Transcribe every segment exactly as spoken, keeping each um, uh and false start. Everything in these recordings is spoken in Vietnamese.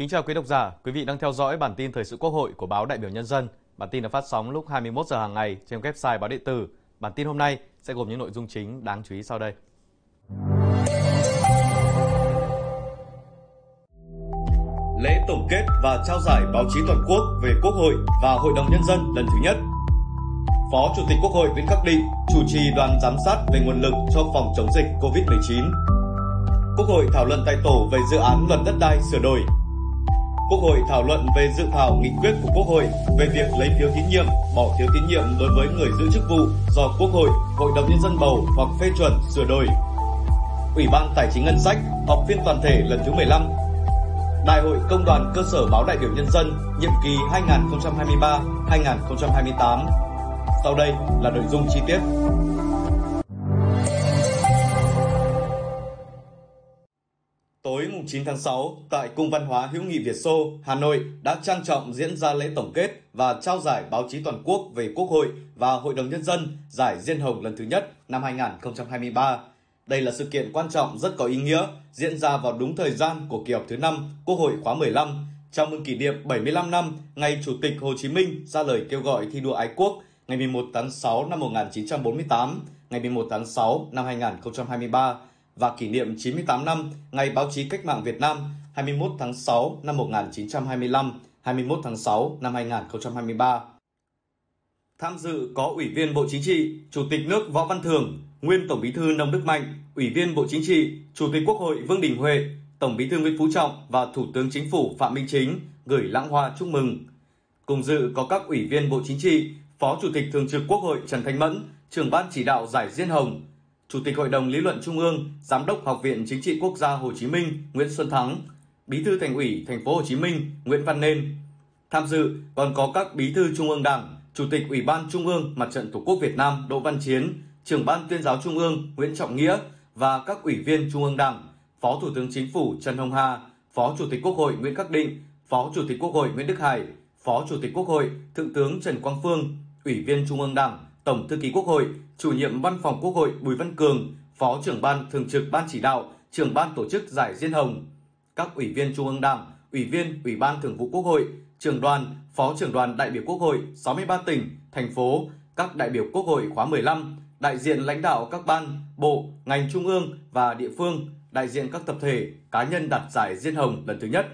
Kính chào quý độc giả, quý vị đang theo dõi bản tin thời sự Quốc hội của Báo Đại biểu Nhân dân. Bản tin được phát sóng lúc hai mươi mốt giờ hàng ngày trên website báo điện tử. Bản tin hôm nay sẽ gồm những nội dung chính đáng chú ý sau đây. Lễ tổng kết và trao giải báo chí toàn quốc về Quốc hội và Hội đồng Nhân dân lần thứ nhất. Phó Chủ tịch Quốc hội Nguyễn Khắc Định chủ trì đoàn giám sát về nguồn lực cho phòng chống dịch Covid mười chín. Quốc hội thảo luận tại tổ về dự án luật đất đai sửa đổi. Quốc hội thảo luận về dự thảo nghị quyết của Quốc hội về việc lấy phiếu tín nhiệm, bỏ phiếu tín nhiệm đối với người giữ chức vụ do Quốc hội, Hội đồng Nhân dân bầu hoặc phê chuẩn sửa đổi. Ủy ban Tài chính Ngân sách họp phiên toàn thể lần thứ mười lăm. Đại hội Công đoàn Cơ sở Báo Đại biểu Nhân dân nhiệm kỳ hai nghìn không trăm hai mươi ba đến hai nghìn không trăm hai mươi tám. Sau đây là nội dung chi tiết. Tối chín tháng sáu, tại Cung văn hóa hữu nghị Việt Xô, Hà Nội đã trang trọng diễn ra lễ tổng kết và trao giải báo chí toàn quốc về Quốc hội và Hội đồng Nhân dân Giải Diên Hồng lần thứ nhất năm hai nghìn không trăm hai mươi ba. Đây là sự kiện quan trọng rất có ý nghĩa, diễn ra vào đúng thời gian của kỳ họp thứ năm Quốc hội khóa mười lăm, chào mừng kỷ niệm bảy mươi lăm năm ngày Chủ tịch Hồ Chí Minh ra lời kêu gọi thi đua ái quốc ngày mười một tháng sáu năm một nghìn chín trăm bốn mươi tám, ngày mười một tháng sáu năm hai nghìn không trăm hai mươi ba, và kỷ niệm chín mươi tám năm ngày Báo chí Cách mạng Việt Nam hai mươi mốt tháng sáu năm một nghìn chín trăm hai mươi lăm, hai mươi mốt tháng sáu năm hai nghìn không trăm hai mươi ba. Tham dự có Ủy viên Bộ Chính trị, Chủ tịch nước Võ Văn Thưởng, Nguyên Tổng bí thư Nông Đức Mạnh, Ủy viên Bộ Chính trị, Chủ tịch Quốc hội Vương Đình Huệ, Tổng bí thư Nguyễn Phú Trọng và Thủ tướng Chính phủ Phạm Minh Chính gửi lãng hoa chúc mừng. Cùng dự có các Ủy viên Bộ Chính trị, Phó Chủ tịch Thường trực Quốc hội Trần Thanh Mẫn, Trưởng ban chỉ đạo Giải Diên Hồng, Chủ tịch Hội đồng Lý luận Trung ương, Giám đốc Học viện Chính trị Quốc gia Hồ Chí Minh Nguyễn Xuân Thắng, Bí thư Thành ủy Thành phố Hồ Chí Minh Nguyễn Văn Nên. Tham dự còn có các Bí thư Trung ương Đảng, Chủ tịch Ủy ban Trung ương Mặt trận Tổ quốc Việt Nam Đỗ Văn Chiến, Trưởng ban Tuyên giáo Trung ương Nguyễn Trọng Nghĩa và các Ủy viên Trung ương Đảng, Phó Thủ tướng Chính phủ Trần Hồng Hà, Phó Chủ tịch Quốc hội Nguyễn Khắc Định, Phó Chủ tịch Quốc hội Nguyễn Đức Hải, Phó Chủ tịch Quốc hội Thượng tướng Trần Quang Phương, Ủy viên Trung ương Đảng, Tổng thư ký Quốc hội, Chủ nhiệm Văn phòng Quốc hội Bùi Văn Cường, Phó trưởng ban thường trực ban chỉ đạo, trưởng ban tổ chức Giải Diên Hồng, các Ủy viên Trung ương Đảng, Ủy viên Ủy ban Thường vụ Quốc hội, trưởng đoàn, Phó trưởng đoàn đại biểu Quốc hội sáu mươi ba tỉnh, thành phố, các đại biểu Quốc hội khóa mười lăm, đại diện lãnh đạo các ban, bộ, ngành trung ương và địa phương, đại diện các tập thể, cá nhân đạt giải Diên Hồng lần thứ nhất.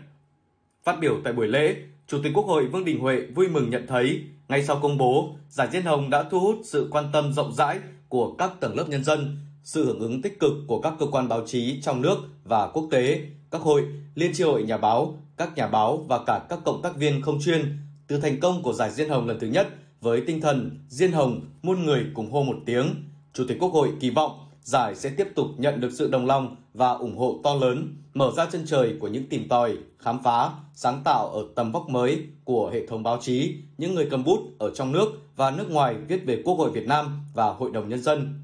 Phát biểu tại buổi lễ, Chủ tịch Quốc hội Vương Đình Huệ vui mừng nhận thấy ngay sau công bố, Giải Diên Hồng đã thu hút sự quan tâm rộng rãi của các tầng lớp nhân dân, sự hưởng ứng tích cực của các cơ quan báo chí trong nước và quốc tế, các hội, liên chi hội nhà báo, các nhà báo và cả các cộng tác viên không chuyên. Từ thành công của Giải Diên Hồng lần thứ nhất với tinh thần Diên Hồng muôn người cùng hô một tiếng, Chủ tịch Quốc hội kỳ vọng giải sẽ tiếp tục nhận được sự đồng lòng và ủng hộ to lớn, mở ra chân trời của những tìm tòi, khám phá, sáng tạo ở tầm vóc mới của hệ thống báo chí, những người cầm bút ở trong nước và nước ngoài viết về Quốc hội Việt Nam và Hội đồng Nhân dân.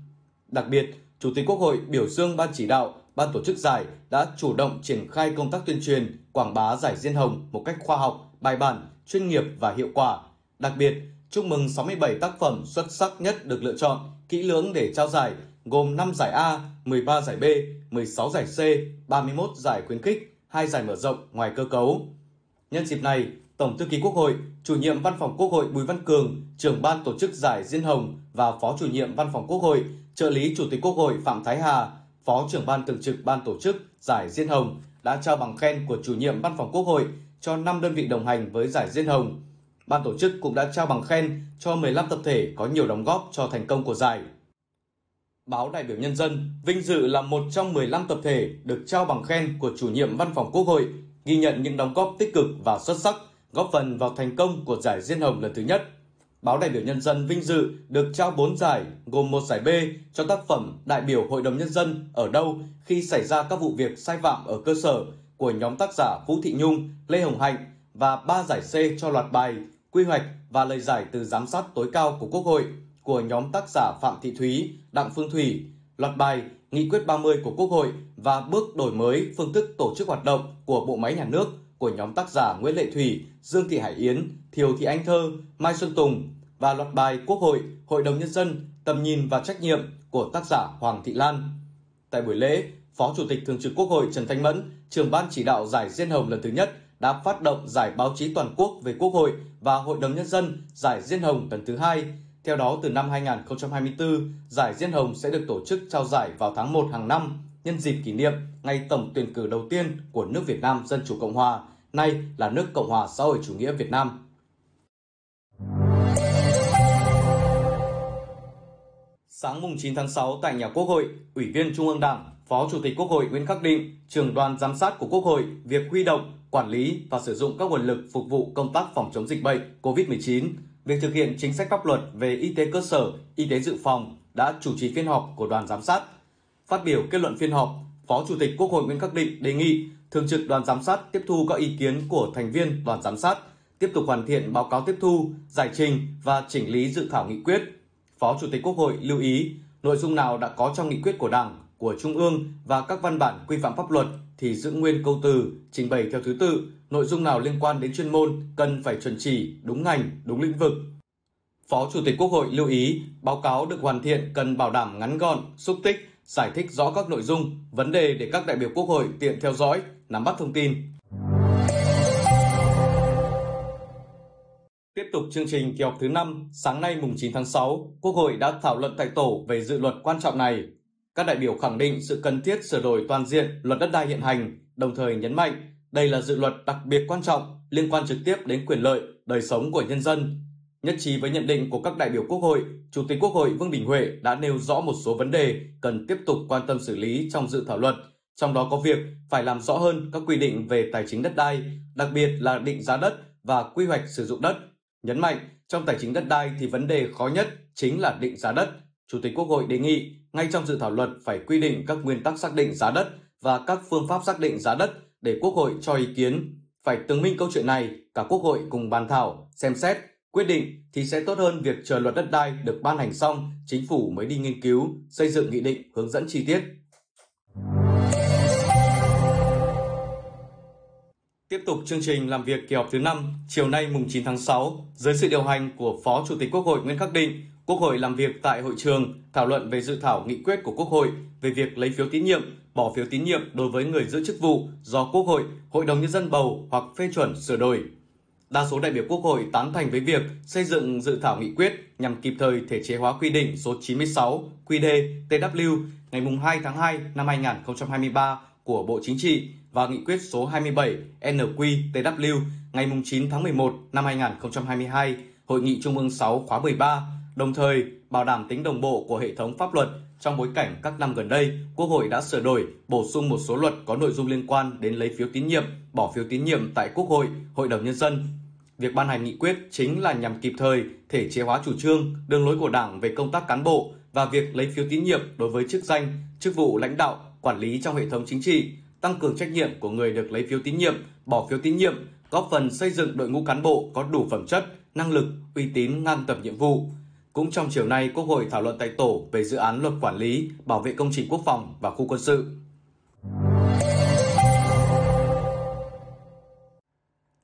Đặc biệt, Chủ tịch Quốc hội biểu dương Ban chỉ đạo, Ban tổ chức giải đã chủ động triển khai công tác tuyên truyền, quảng bá giải Diên Hồng một cách khoa học, bài bản, chuyên nghiệp và hiệu quả. Đặc biệt, chúc mừng sáu mươi bảy tác phẩm xuất sắc nhất được lựa chọn kỹ lưỡng để trao giải, gồm năm giải A, mười ba giải B, mười sáu giải C, ba mươi mốt giải khuyến khích, hai giải mở rộng ngoài cơ cấu. Nhân dịp này, Tổng thư ký Quốc hội, Chủ nhiệm Văn phòng Quốc hội Bùi Văn Cường, Trưởng ban tổ chức giải Diên Hồng và Phó Chủ nhiệm Văn phòng Quốc hội, Trợ lý Chủ tịch Quốc hội Phạm Thái Hà, Phó trưởng ban thường trực ban tổ chức giải Diên Hồng đã trao bằng khen của Chủ nhiệm Văn phòng Quốc hội cho năm đơn vị đồng hành với giải Diên Hồng. Ban tổ chức cũng đã trao bằng khen cho mười lăm tập thể có nhiều đóng góp cho thành công của giải. Báo Đại biểu Nhân dân vinh dự là một trong mười lăm tập thể được trao bằng khen của Chủ nhiệm Văn phòng Quốc hội, ghi nhận những đóng góp tích cực và xuất sắc, góp phần vào thành công của giải Diên Hồng lần thứ nhất. Báo Đại biểu Nhân dân vinh dự được trao bốn giải, gồm một giải B cho tác phẩm Đại biểu Hội đồng Nhân dân ở đâu khi xảy ra các vụ việc sai phạm ở cơ sở của nhóm tác giả Vũ Thị Nhung, Lê Hồng Hạnh, và ba giải C cho loạt bài Quy hoạch và lời giải từ giám sát tối cao của Quốc hội của nhóm tác giả Phạm Thị Thúy, Đặng Phương Thủy, loạt bài Nghị quyết ba mươi của Quốc hội và bước đổi mới phương thức tổ chức hoạt động của bộ máy nhà nước của nhóm tác giả Nguyễn Lệ Thủy, Dương Thị Hải Yến, Thiều Thị Anh Thơ, Mai Xuân Tùng, và loạt bài Quốc hội, Hội đồng Nhân dân, tầm nhìn và trách nhiệm của tác giả Hoàng Thị Lan. Tại buổi lễ, Phó Chủ tịch Thường trực Quốc hội Trần Thanh Mẫn, Trưởng ban chỉ đạo giải Diên Hồng lần thứ nhất đã phát động giải báo chí toàn quốc về Quốc hội và Hội đồng Nhân dân Giải Diên Hồng lần thứ hai. Theo đó, từ năm hai nghìn không trăm hai mươi tư, Giải Diên Hồng sẽ được tổ chức trao giải vào tháng một hàng năm, nhân dịp kỷ niệm ngày tổng tuyển cử đầu tiên của nước Việt Nam Dân Chủ Cộng Hòa, nay là nước Cộng Hòa Xã hội Chủ nghĩa Việt Nam. Sáng mùng chín tháng sáu tại nhà Quốc hội, Ủy viên Trung ương Đảng, Phó Chủ tịch Quốc hội Nguyễn Khắc Định, trưởng đoàn giám sát của Quốc hội việc huy động, quản lý và sử dụng các nguồn lực phục vụ công tác phòng chống dịch bệnh Covid mười chín, việc thực hiện chính sách pháp luật về y tế cơ sở, y tế dự phòng đã chủ trì phiên họp của đoàn giám sát. Phát biểu kết luận phiên họp, Phó Chủ tịch Quốc hội Nguyễn Khắc Định đề nghị Thường trực đoàn giám sát tiếp thu các ý kiến của thành viên đoàn giám sát, tiếp tục hoàn thiện báo cáo tiếp thu, giải trình và chỉnh lý dự thảo nghị quyết. Phó Chủ tịch Quốc hội lưu ý, nội dung nào đã có trong nghị quyết của Đảng, của Trung ương và các văn bản quy phạm pháp luật thì giữ nguyên câu từ, trình bày theo thứ tự, nội dung nào liên quan đến chuyên môn cần phải chuẩn chỉ, đúng ngành, đúng lĩnh vực. Phó Chủ tịch Quốc hội lưu ý, báo cáo được hoàn thiện cần bảo đảm ngắn gọn, xúc tích, giải thích rõ các nội dung, vấn đề để các đại biểu Quốc hội tiện theo dõi, nắm bắt thông tin. Tiếp tục chương trình kỳ họp thứ năm, sáng nay mùng chín tháng sáu, Quốc hội đã thảo luận tại tổ về dự luật quan trọng này. Các đại biểu khẳng định sự cần thiết sửa đổi toàn diện luật đất đai hiện hành, đồng thời nhấn mạnh đây là dự luật đặc biệt quan trọng liên quan trực tiếp đến quyền lợi, đời sống của nhân dân. Nhất trí với nhận định của các đại biểu Quốc hội, Chủ tịch Quốc hội Vương Đình Huệ đã nêu rõ một số vấn đề cần tiếp tục quan tâm xử lý trong dự thảo luật, trong đó có việc phải làm rõ hơn các quy định về tài chính đất đai, đặc biệt là định giá đất và quy hoạch sử dụng đất. Nhấn mạnh, trong tài chính đất đai thì vấn đề khó nhất chính là định giá đất. Chủ tịch Quốc hội đề nghị, ngay trong dự thảo luật phải quy định các nguyên tắc xác định giá đất và các phương pháp xác định giá đất để Quốc hội cho ý kiến. Phải chứng minh câu chuyện này, cả Quốc hội cùng bàn thảo, xem xét, quyết định thì sẽ tốt hơn việc chờ luật đất đai được ban hành xong, chính phủ mới đi nghiên cứu, xây dựng nghị định, hướng dẫn chi tiết. Tiếp tục chương trình làm việc kỳ họp thứ năm, chiều nay mùng chín tháng sáu, dưới sự điều hành của Phó Chủ tịch Quốc hội Nguyễn Khắc Định, Quốc hội làm việc tại hội trường thảo luận về dự thảo nghị quyết của Quốc hội về việc lấy phiếu tín nhiệm, bỏ phiếu tín nhiệm đối với người giữ chức vụ do Quốc hội, Hội đồng Nhân dân bầu hoặc phê chuẩn sửa đổi. Đa số đại biểu Quốc hội tán thành với việc xây dựng dự thảo nghị quyết nhằm kịp thời thể chế hóa quy định số chín mươi sáu Q D T W ngày mùng hai tháng hai năm hai nghìn không trăm hai mươi ba của Bộ Chính trị và nghị quyết số hai mươi bảy N Q T W ngày chín tháng mười một năm hai nghìn không trăm hai mươi hai Hội nghị Trung ương sáu khóa mười ba, đồng thời bảo đảm tính đồng bộ của hệ thống pháp luật trong bối cảnh các năm gần đây, Quốc hội đã sửa đổi, bổ sung một số luật có nội dung liên quan đến lấy phiếu tín nhiệm, bỏ phiếu tín nhiệm tại Quốc hội, Hội đồng Nhân dân. Việc ban hành nghị quyết chính là nhằm kịp thời thể chế hóa chủ trương, đường lối của Đảng về công tác cán bộ và việc lấy phiếu tín nhiệm đối với chức danh, chức vụ lãnh đạo, quản lý trong hệ thống chính trị, tăng cường trách nhiệm của người được lấy phiếu tín nhiệm, bỏ phiếu tín nhiệm, góp phần xây dựng đội ngũ cán bộ có đủ phẩm chất, năng lực, uy tín ngang tầm nhiệm vụ. Cũng trong chiều nay, Quốc hội thảo luận tại tổ về dự án luật quản lý, bảo vệ công trình quốc phòng và khu quân sự.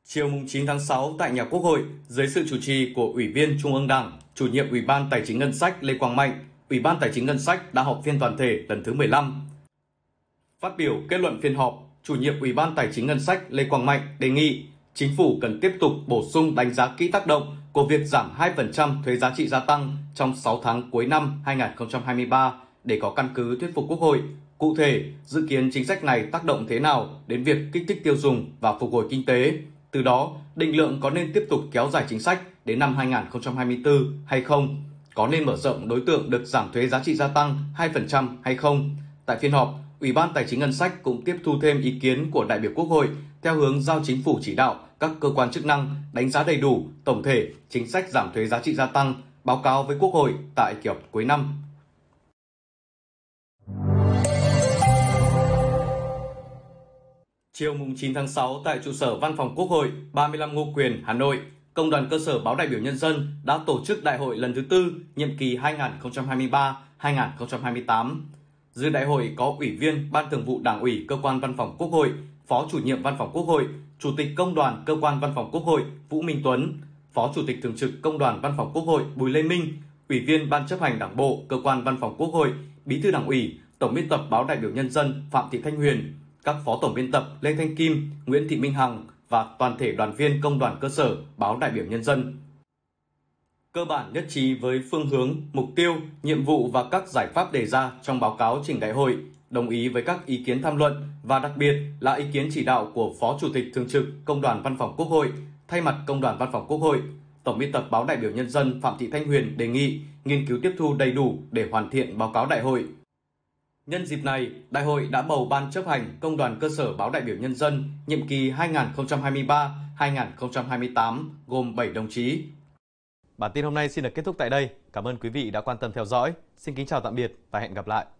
Chiều chín tháng sáu tại nhà Quốc hội, dưới sự chủ trì của Ủy viên Trung ương Đảng, Chủ nhiệm Ủy ban Tài chính Ngân sách Lê Quang Mạnh, Ủy ban Tài chính Ngân sách đã họp phiên toàn thể lần thứ mười lăm. Phát biểu kết luận phiên họp, Chủ nhiệm Ủy ban Tài chính Ngân sách Lê Quang Mạnh đề nghị Chính phủ cần tiếp tục bổ sung đánh giá kỹ tác động của việc giảm hai phần trăm thuế giá trị gia tăng trong sáu tháng cuối năm hai nghìn không trăm hai mươi ba để có căn cứ thuyết phục Quốc hội. Cụ thể, dự kiến chính sách này tác động thế nào đến việc kích thích tiêu dùng và phục hồi kinh tế. Từ đó, định lượng có nên tiếp tục kéo dài chính sách đến năm hai nghìn không trăm hai mươi tư hay không? Có nên mở rộng đối tượng được giảm thuế giá trị gia tăng hai phần trăm hay không? Tại phiên họp, Ủy ban Tài chính Ngân sách cũng tiếp thu thêm ý kiến của đại biểu Quốc hội theo hướng giao Chính phủ chỉ đạo các cơ quan chức năng đánh giá đầy đủ tổng thể chính sách giảm thuế giá trị gia tăng, báo cáo với Quốc hội tại kỳ họp cuối năm. Chiều chín tháng sáu tại trụ sở Văn phòng Quốc hội, ba mươi lăm Ngô Quyền, Hà Nội, Công đoàn cơ sở Báo Đại biểu Nhân dân đã tổ chức đại hội lần thứ tư, nhiệm kỳ hai nghìn không trăm hai mươi ba đến hai nghìn không trăm hai mươi tám. Dự đại hội có Ủy viên Ban Thường vụ Đảng ủy Cơ quan Văn phòng Quốc hội, Phó Chủ nhiệm Văn phòng Quốc hội, Chủ tịch Công đoàn Cơ quan Văn phòng Quốc hội Vũ Minh Tuấn, Phó Chủ tịch Thường trực Công đoàn Văn phòng Quốc hội Bùi Lê Minh, Ủy viên Ban Chấp hành Đảng bộ Cơ quan Văn phòng Quốc hội, Bí thư Đảng ủy, Tổng biên tập Báo Đại biểu Nhân dân Phạm Thị Thanh Huyền, các Phó Tổng biên tập Lê Thanh Kim, Nguyễn Thị Minh Hằng, và toàn thể đoàn viên công đoàn cơ sở Báo Đại biểu Nhân dân. Cơ bản nhất trí với phương hướng, mục tiêu, nhiệm vụ và các giải pháp đề ra trong báo cáo trình đại hội, đồng ý với các ý kiến tham luận và đặc biệt là ý kiến chỉ đạo của Phó Chủ tịch Thường trực Công đoàn Văn phòng Quốc hội. Thay mặt Công đoàn Văn phòng Quốc hội, Tổng biên tập Báo Đại biểu Nhân dân Phạm Thị Thanh Huyền đề nghị nghiên cứu tiếp thu đầy đủ để hoàn thiện báo cáo đại hội. Nhân dịp này, Đại hội đã bầu Ban chấp hành Công đoàn cơ sở Báo Đại biểu Nhân dân nhiệm kỳ hai nghìn không trăm hai mươi ba đến hai nghìn không trăm hai mươi tám gồm bảy đồng chí. Bản tin hôm nay xin được kết thúc tại đây. Cảm ơn quý vị đã quan tâm theo dõi. Xin kính chào tạm biệt và hẹn gặp lại.